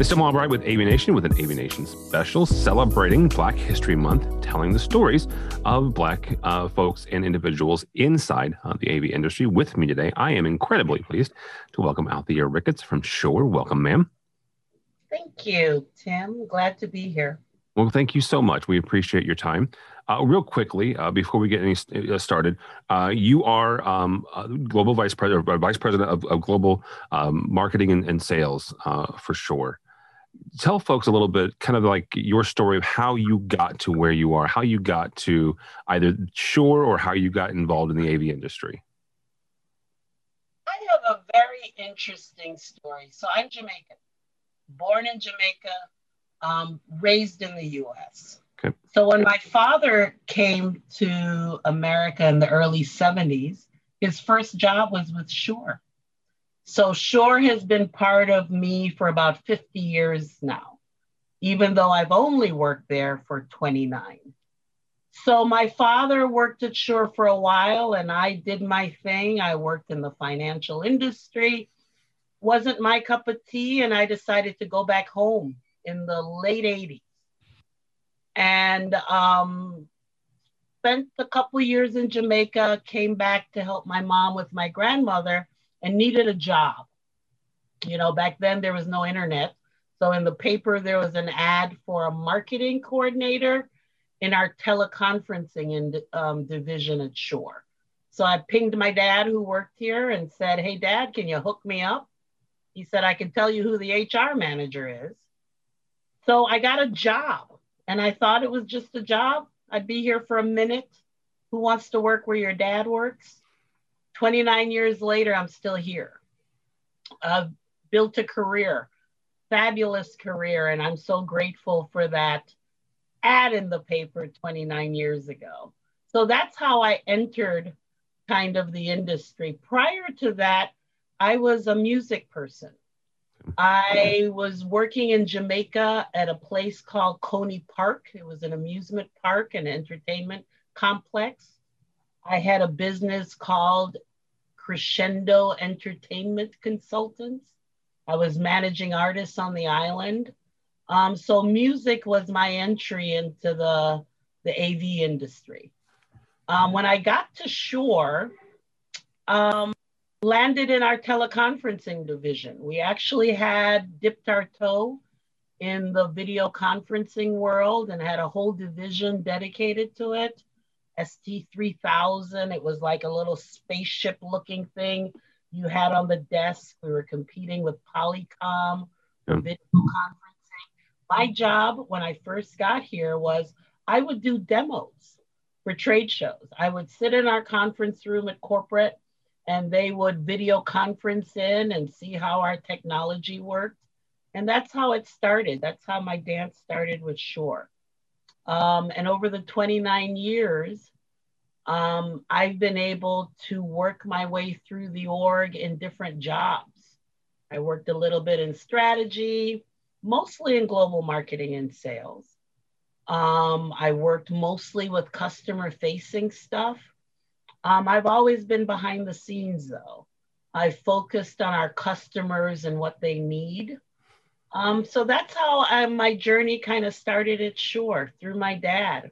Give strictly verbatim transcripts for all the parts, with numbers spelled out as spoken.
It's Tim Albright with A V Nation with an A V Nation special celebrating Black History Month, telling the stories of Black uh, folks and individuals inside uh, the A V industry. With me today, I am incredibly pleased to welcome Althea Ricketts from Shure. Welcome, ma'am. Thank you, Tim. Glad to be here. Well, thank you so much. We appreciate your time. Uh, real quickly, uh, before we get any st uh, started, uh, you are um, uh, global vice president, or vice president of, of global um, marketing and, and sales uh, for Shure. Tell folks a little bit, kind of like your story of how you got to where you are, how you got to either Shure or how you got involved in the A V industry. I have a very interesting story. So I'm Jamaican, born in Jamaica. Um, raised in the U S Okay. So when my father came to America in the early seventies, his first job was with Shure. So Shure has been part of me for about fifty years now, even though I've only worked there for twenty-nine. So my father worked at Shure for a while and I did my thing. I worked in the financial industry. Wasn't my cup of tea, and I decided to go back home in the late eighties, and um, spent a couple years in Jamaica, came back to help my mom with my grandmother and needed a job. You know, back then there was no internet. So in the paper, there was an ad for a marketing coordinator in our teleconferencing and, um, division at Shure. So I pinged my dad who worked here and said, "Hey Dad, can you hook me up?" He said, "I can tell you who the H R manager is." So I got a job and I thought it was just a job. I'd be here for a minute. Who wants to work where your dad works? twenty-nine years later, I'm still here. I've built a career, fabulous career. And I'm so grateful for that ad in the paper twenty-nine years ago. So that's how I entered kind of the industry. Prior to that, I was a music person. I was working in Jamaica at a place called Coney Park. It was an amusement park and entertainment complex. I had a business called Crescendo Entertainment Consultants. I was managing artists on the island. Um, so music was my entry into the, the A V industry. Um, when I got to Shure, um, landed in our teleconferencing division. We actually had dipped our toe in the video conferencing world and had a whole division dedicated to it. S T three thousand, it was like a little spaceship looking thing you had on the desk. We were competing with Polycom, yeah. Video conferencing. My job when I first got here was I would do demos for trade shows. I would sit in our conference room at corporate and they would video conference in and see how our technology worked. And that's how it started. That's how my dance started with Shure. Um, and over the twenty-nine years, um, I've been able to work my way through the org in different jobs. I worked a little bit in strategy, mostly in global marketing and sales. Um, I worked mostly with customer-facing stuff. Um, I've always been behind the scenes, though. I focused on our customers and what they need. Um, so that's how I, my journey kind of started at Shure, through my dad,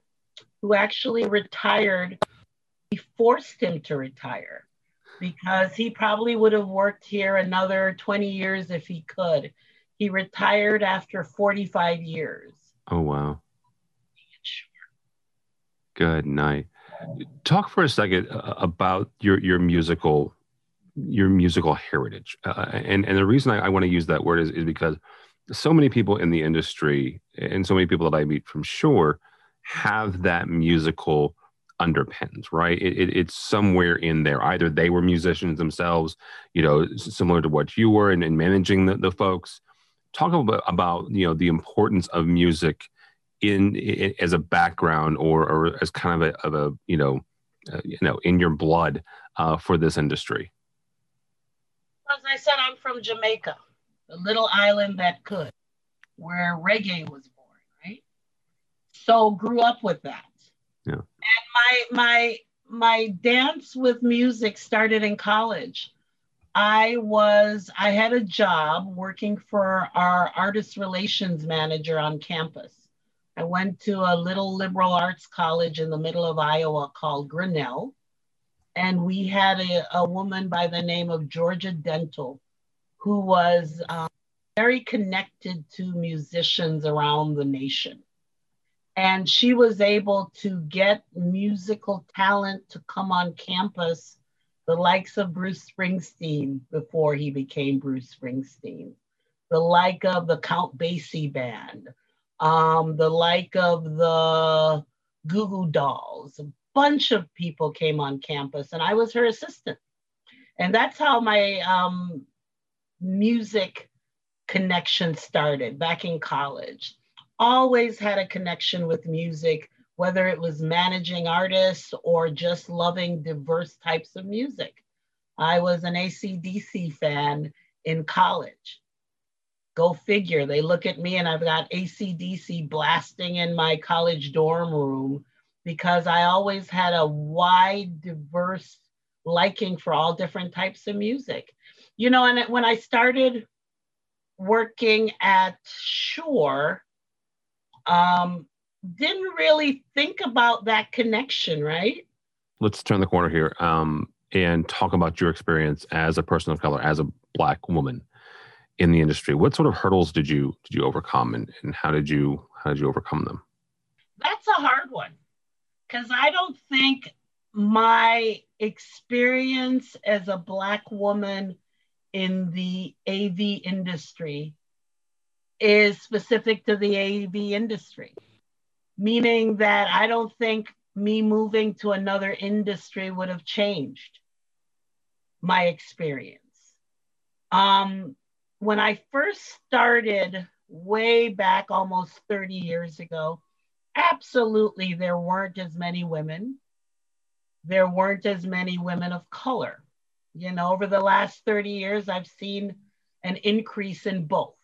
who actually retired. We forced him to retire because he probably would have worked here another twenty years if he could. He retired after forty-five years. Oh, wow. Good night. Talk for a second about your your musical your musical heritage, uh, and and the reason I, I want to use that word is, is because so many people in the industry and so many people that I meet from Shure have that musical underpins, right? It, it, it's somewhere in there. Either they were musicians themselves, you know, similar to what you were, and, and managing the, the folks. Talk a bit about you know the importance of music in, in as a background or, or as kind of a, of a you know uh, you know in your blood uh, for this industry. As I said, I'm from Jamaica, the little island that could, where reggae was born, right? So grew up with that. Yeah. And my my my dance with music started in college. I was, I had a job working for our artist relations manager on campus. I went to a little liberal arts college in the middle of Iowa called Grinnell. And we had a, a woman by the name of Georgia Dental, who was um, very connected to musicians around the nation. And she was able to get musical talent to come on campus, the likes of Bruce Springsteen before he became Bruce Springsteen, the like of the Count Basie Band, um, the like of the Goo Goo Dolls. A bunch of people came on campus and I was her assistant. And that's how my um, music connection started back in college. Always had a connection with music, whether it was managing artists or just loving diverse types of music. I was an A C D C fan in college. Go figure, they look at me and I've got A C D C blasting in my college dorm room because I always had a wide, diverse liking for all different types of music. You know, and when I started working at Shure, um, didn't really think about that connection, right? Let's turn the corner here um, and talk about your experience as a person of color, as a Black woman in the industry. What sort of hurdles did you did you overcome, and, and how did you how did you overcome them? That's a hard one, because I don't think my experience as a Black woman in the A V industry is specific to the A V industry. Meaning that I don't think me moving to another industry would have changed my experience. Um, when I first started way back almost thirty years ago, absolutely there weren't as many women. There weren't as many women of color. You know, over the last thirty years, I've seen an increase in both.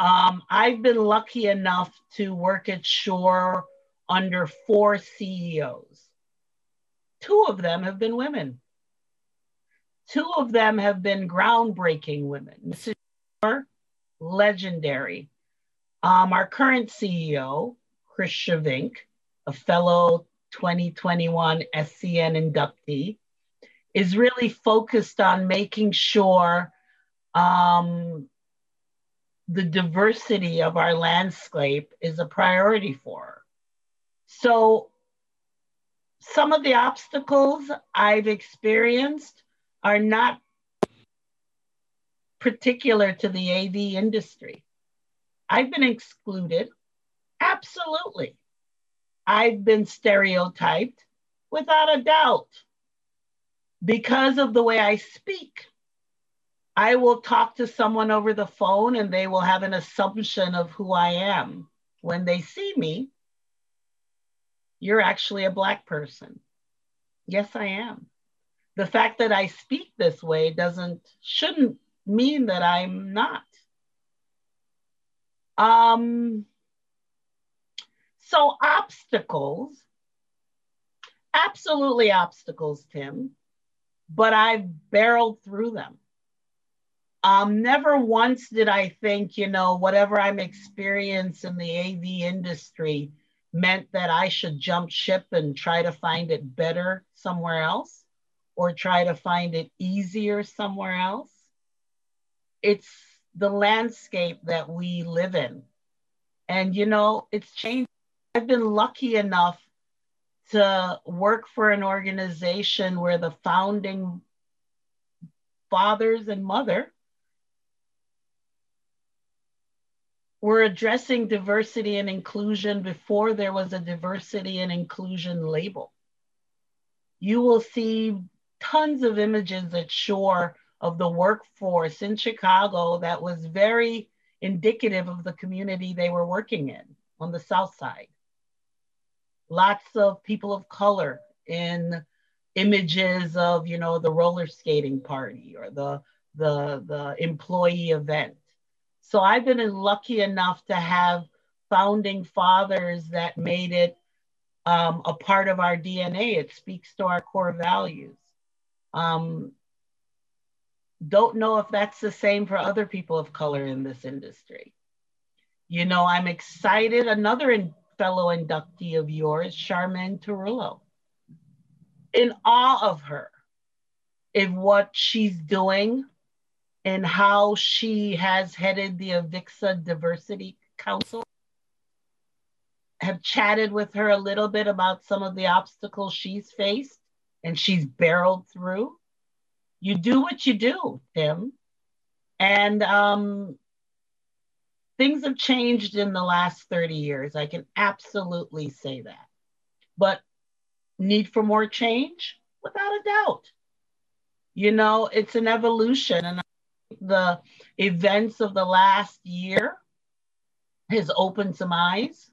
Um, I've been lucky enough to work at Shure under four C E Os. Two of them have been women. Two of them have been groundbreaking women. Missus Shure, legendary. Um, our current C E O, Chris Schavink, a fellow twenty twenty-one S C N inductee, is really focused on making sure um, the diversity of our landscape is a priority for her. So some of the obstacles I've experienced are not particular to the A V industry. I've been excluded, absolutely. I've been stereotyped, without a doubt. Because of the way I speak, I will talk to someone over the phone and they will have an assumption of who I am. When they see me, you're actually a Black person. Yes, I am. The fact that I speak this way doesn't, shouldn't mean that I'm not. Um, so obstacles, absolutely obstacles, Tim, but I've barreled through them. Um, never once did I think, you know, whatever I'm experiencing in the A V industry meant that I should jump ship and try to find it better somewhere else or try to find it easier somewhere else. It's the landscape that we live in. And, you know, it's changed. I've been lucky enough to work for an organization where the founding fathers and mother were addressing diversity and inclusion before there was a diversity and inclusion label. You will see tons of images at Shure of the workforce in Chicago that was very indicative of the community they were working in on the South Side. Lots of people of color in images of, you know, the roller skating party or the, the, the employee event. So I've been lucky enough to have founding fathers that made it um, a part of our D N A. It speaks to our core values. Um, don't know if that's the same for other people of color in this industry. You know, I'm excited. Another in, fellow inductee of yours, Charmaine Tarullo. In awe of her, in what she's doing and how she has headed the Avixa Diversity Council. Have chatted with her a little bit about some of the obstacles she's faced and she's barreled through. You do what you do, Tim. And um, things have changed in the last thirty years. I can absolutely say that. But need for more change? Without a doubt. You know, it's an evolution. And I think the events of the last year has opened some eyes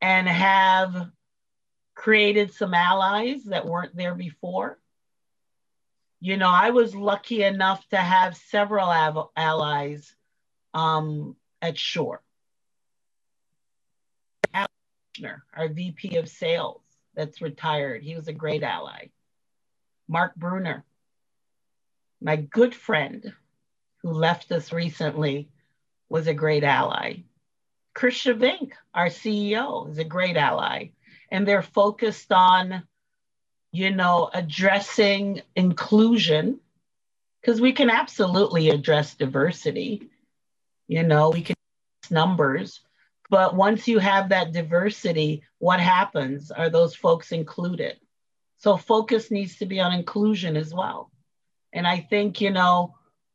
and have created some allies that weren't there before. You know, I was lucky enough to have several av- allies um, at Shure. Al Kushner, our V P of sales that's retired, he was a great ally. Mark Brunner, my good friend who left us recently, was a great ally. Chris Schavink, our C E O, is a great ally. And they're focused on, you know, addressing inclusion, because we can absolutely address diversity. You know, we can address numbers, but once you have that diversity, what happens? Are those folks included? So focus needs to be on inclusion as well. And I think, you know,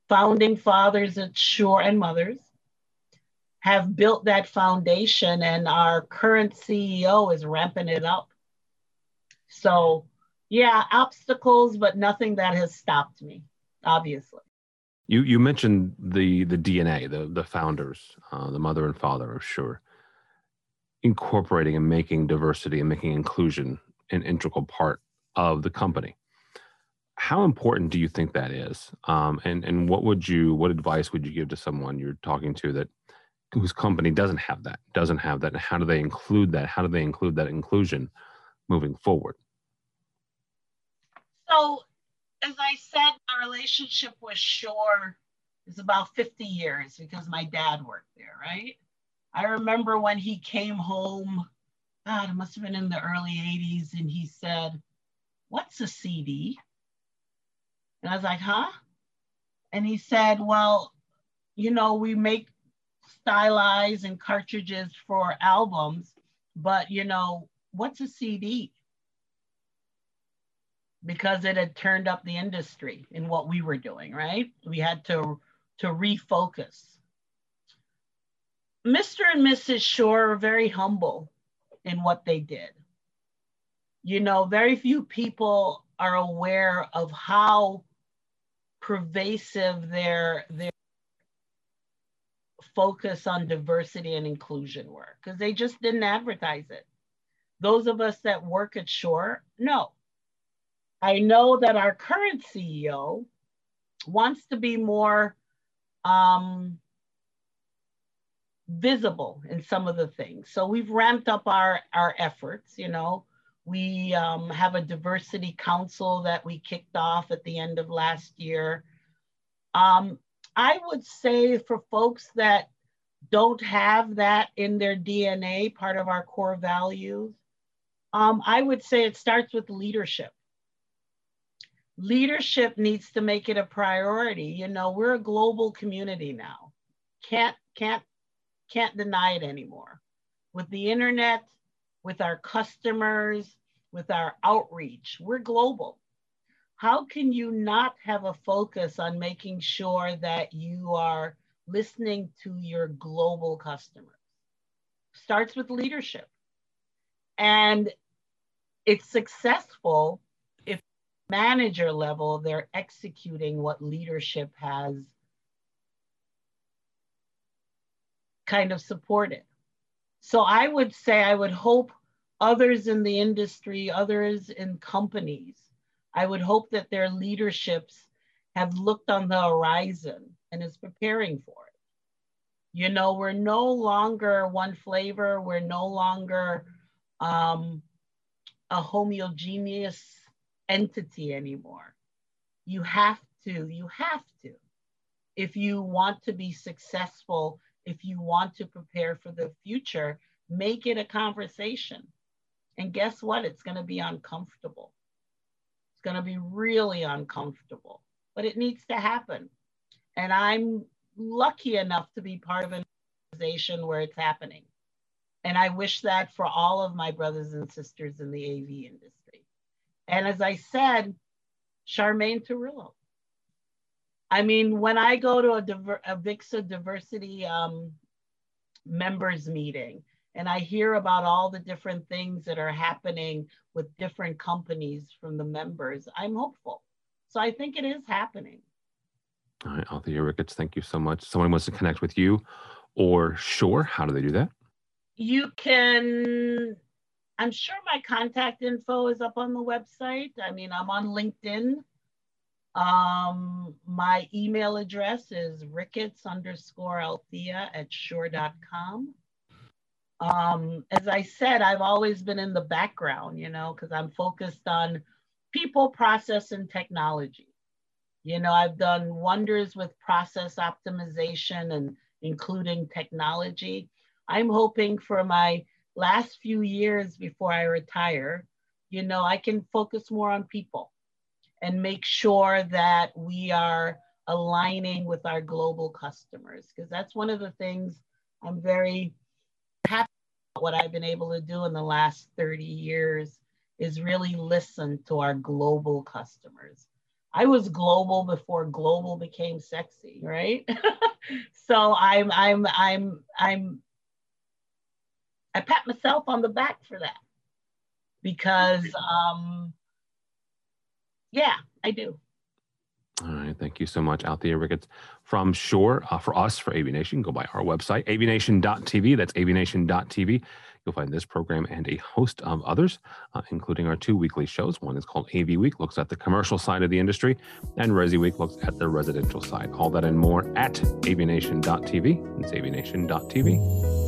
founding fathers at Shure and mothers have built that foundation, and our current C E O is ramping it up. So yeah, obstacles, but nothing that has stopped me, obviously. You you mentioned the the D N A, the, the founders, uh, the mother and father of Shure, incorporating and making diversity and making inclusion an integral part of the company. How important do you think that is? Um, and, and what would you, what advice would you give to someone you're talking to that whose company doesn't have that, doesn't have that, and how do they include that? How do they include that inclusion moving forward? So, as I said, my relationship with Shure is about fifty years because my dad worked there, right? I remember when he came home, God, it must have been in the early eighties, and he said, "What's a C D?" And I was like, "Huh?" And he said, "Well, you know, we make stylized and cartridges for albums, but you know, what's a C D?" Because it had turned up the industry in what we were doing, right? We had to, to refocus. Mister and Missus Shure are very humble in what they did. You know, very few people are aware of how pervasive their, their focus on diversity and inclusion were, because they just didn't advertise it. Those of us that work at Shure, no. I know that our current C E O wants to be more um, visible in some of the things. So we've ramped up our, our efforts, you know. We um, have a diversity council that we kicked off at the end of last year. Um, I would say for folks that don't have that in their D N A, part of our core values, um, I would say it starts with leadership. Leadership needs to make it a priority. You know, we're a global community now. Can't, can't, can't deny it anymore. With the internet, with our customers, with our outreach, we're global. How can you not have a focus on making sure that you are listening to your global customers? Starts with leadership. And it's successful if manager level, they're executing what leadership has kind of supported. So I would say, I would hope others in the industry, others in companies, I would hope that their leaderships have looked on the horizon and is preparing for it. You know, we're no longer one flavor. We're no longer um, a homogeneous entity anymore. You have to, you have to. If you want to be successful, if you want to prepare for the future, make it a conversation. And guess what? It's going to be uncomfortable. It's going to be really uncomfortable, but it needs to happen. And I'm lucky enough to be part of an organization where it's happening. And I wish that for all of my brothers and sisters in the A V industry. And as I said, Charmaine Tarullo. I mean, when I go to a diver- Avixa diversity um, members meeting, and I hear about all the different things that are happening with different companies from the members, I'm hopeful. So I think it is happening. All right, Althea Ricketts, thank you so much. Someone wants to connect with you or Shure, how do they do that? You can, I'm sure my contact info is up on the website. I mean, I'm on LinkedIn. Um, my email address is ricketts underscore althea at shure dot com. Um, as I said, I've always been in the background, you know, because I'm focused on people, process, and technology. You know, I've done wonders with process optimization and including technology. I'm hoping for my last few years before I retire, you know, I can focus more on people and make sure that we are aligning with our global customers, because that's one of the things I'm very happy about what I've been able to do in the last thirty years is really listen to our global customers. I was global before global became sexy, right? So I'm, I'm, I'm, I'm, I pat myself on the back for that because, um, yeah, I do. All right. Thank you so much, Althea Ricketts from Shure. Uh, for us, for A V Nation, go by our website, A V nation dot T V. That's A V nation dot T V. You'll find this program and a host of others, uh, including our two weekly shows. One is called A V Week, looks at the commercial side of the industry, and Resi Week looks at the residential side. All that and more at A V nation dot T V. It's A V nation dot T V.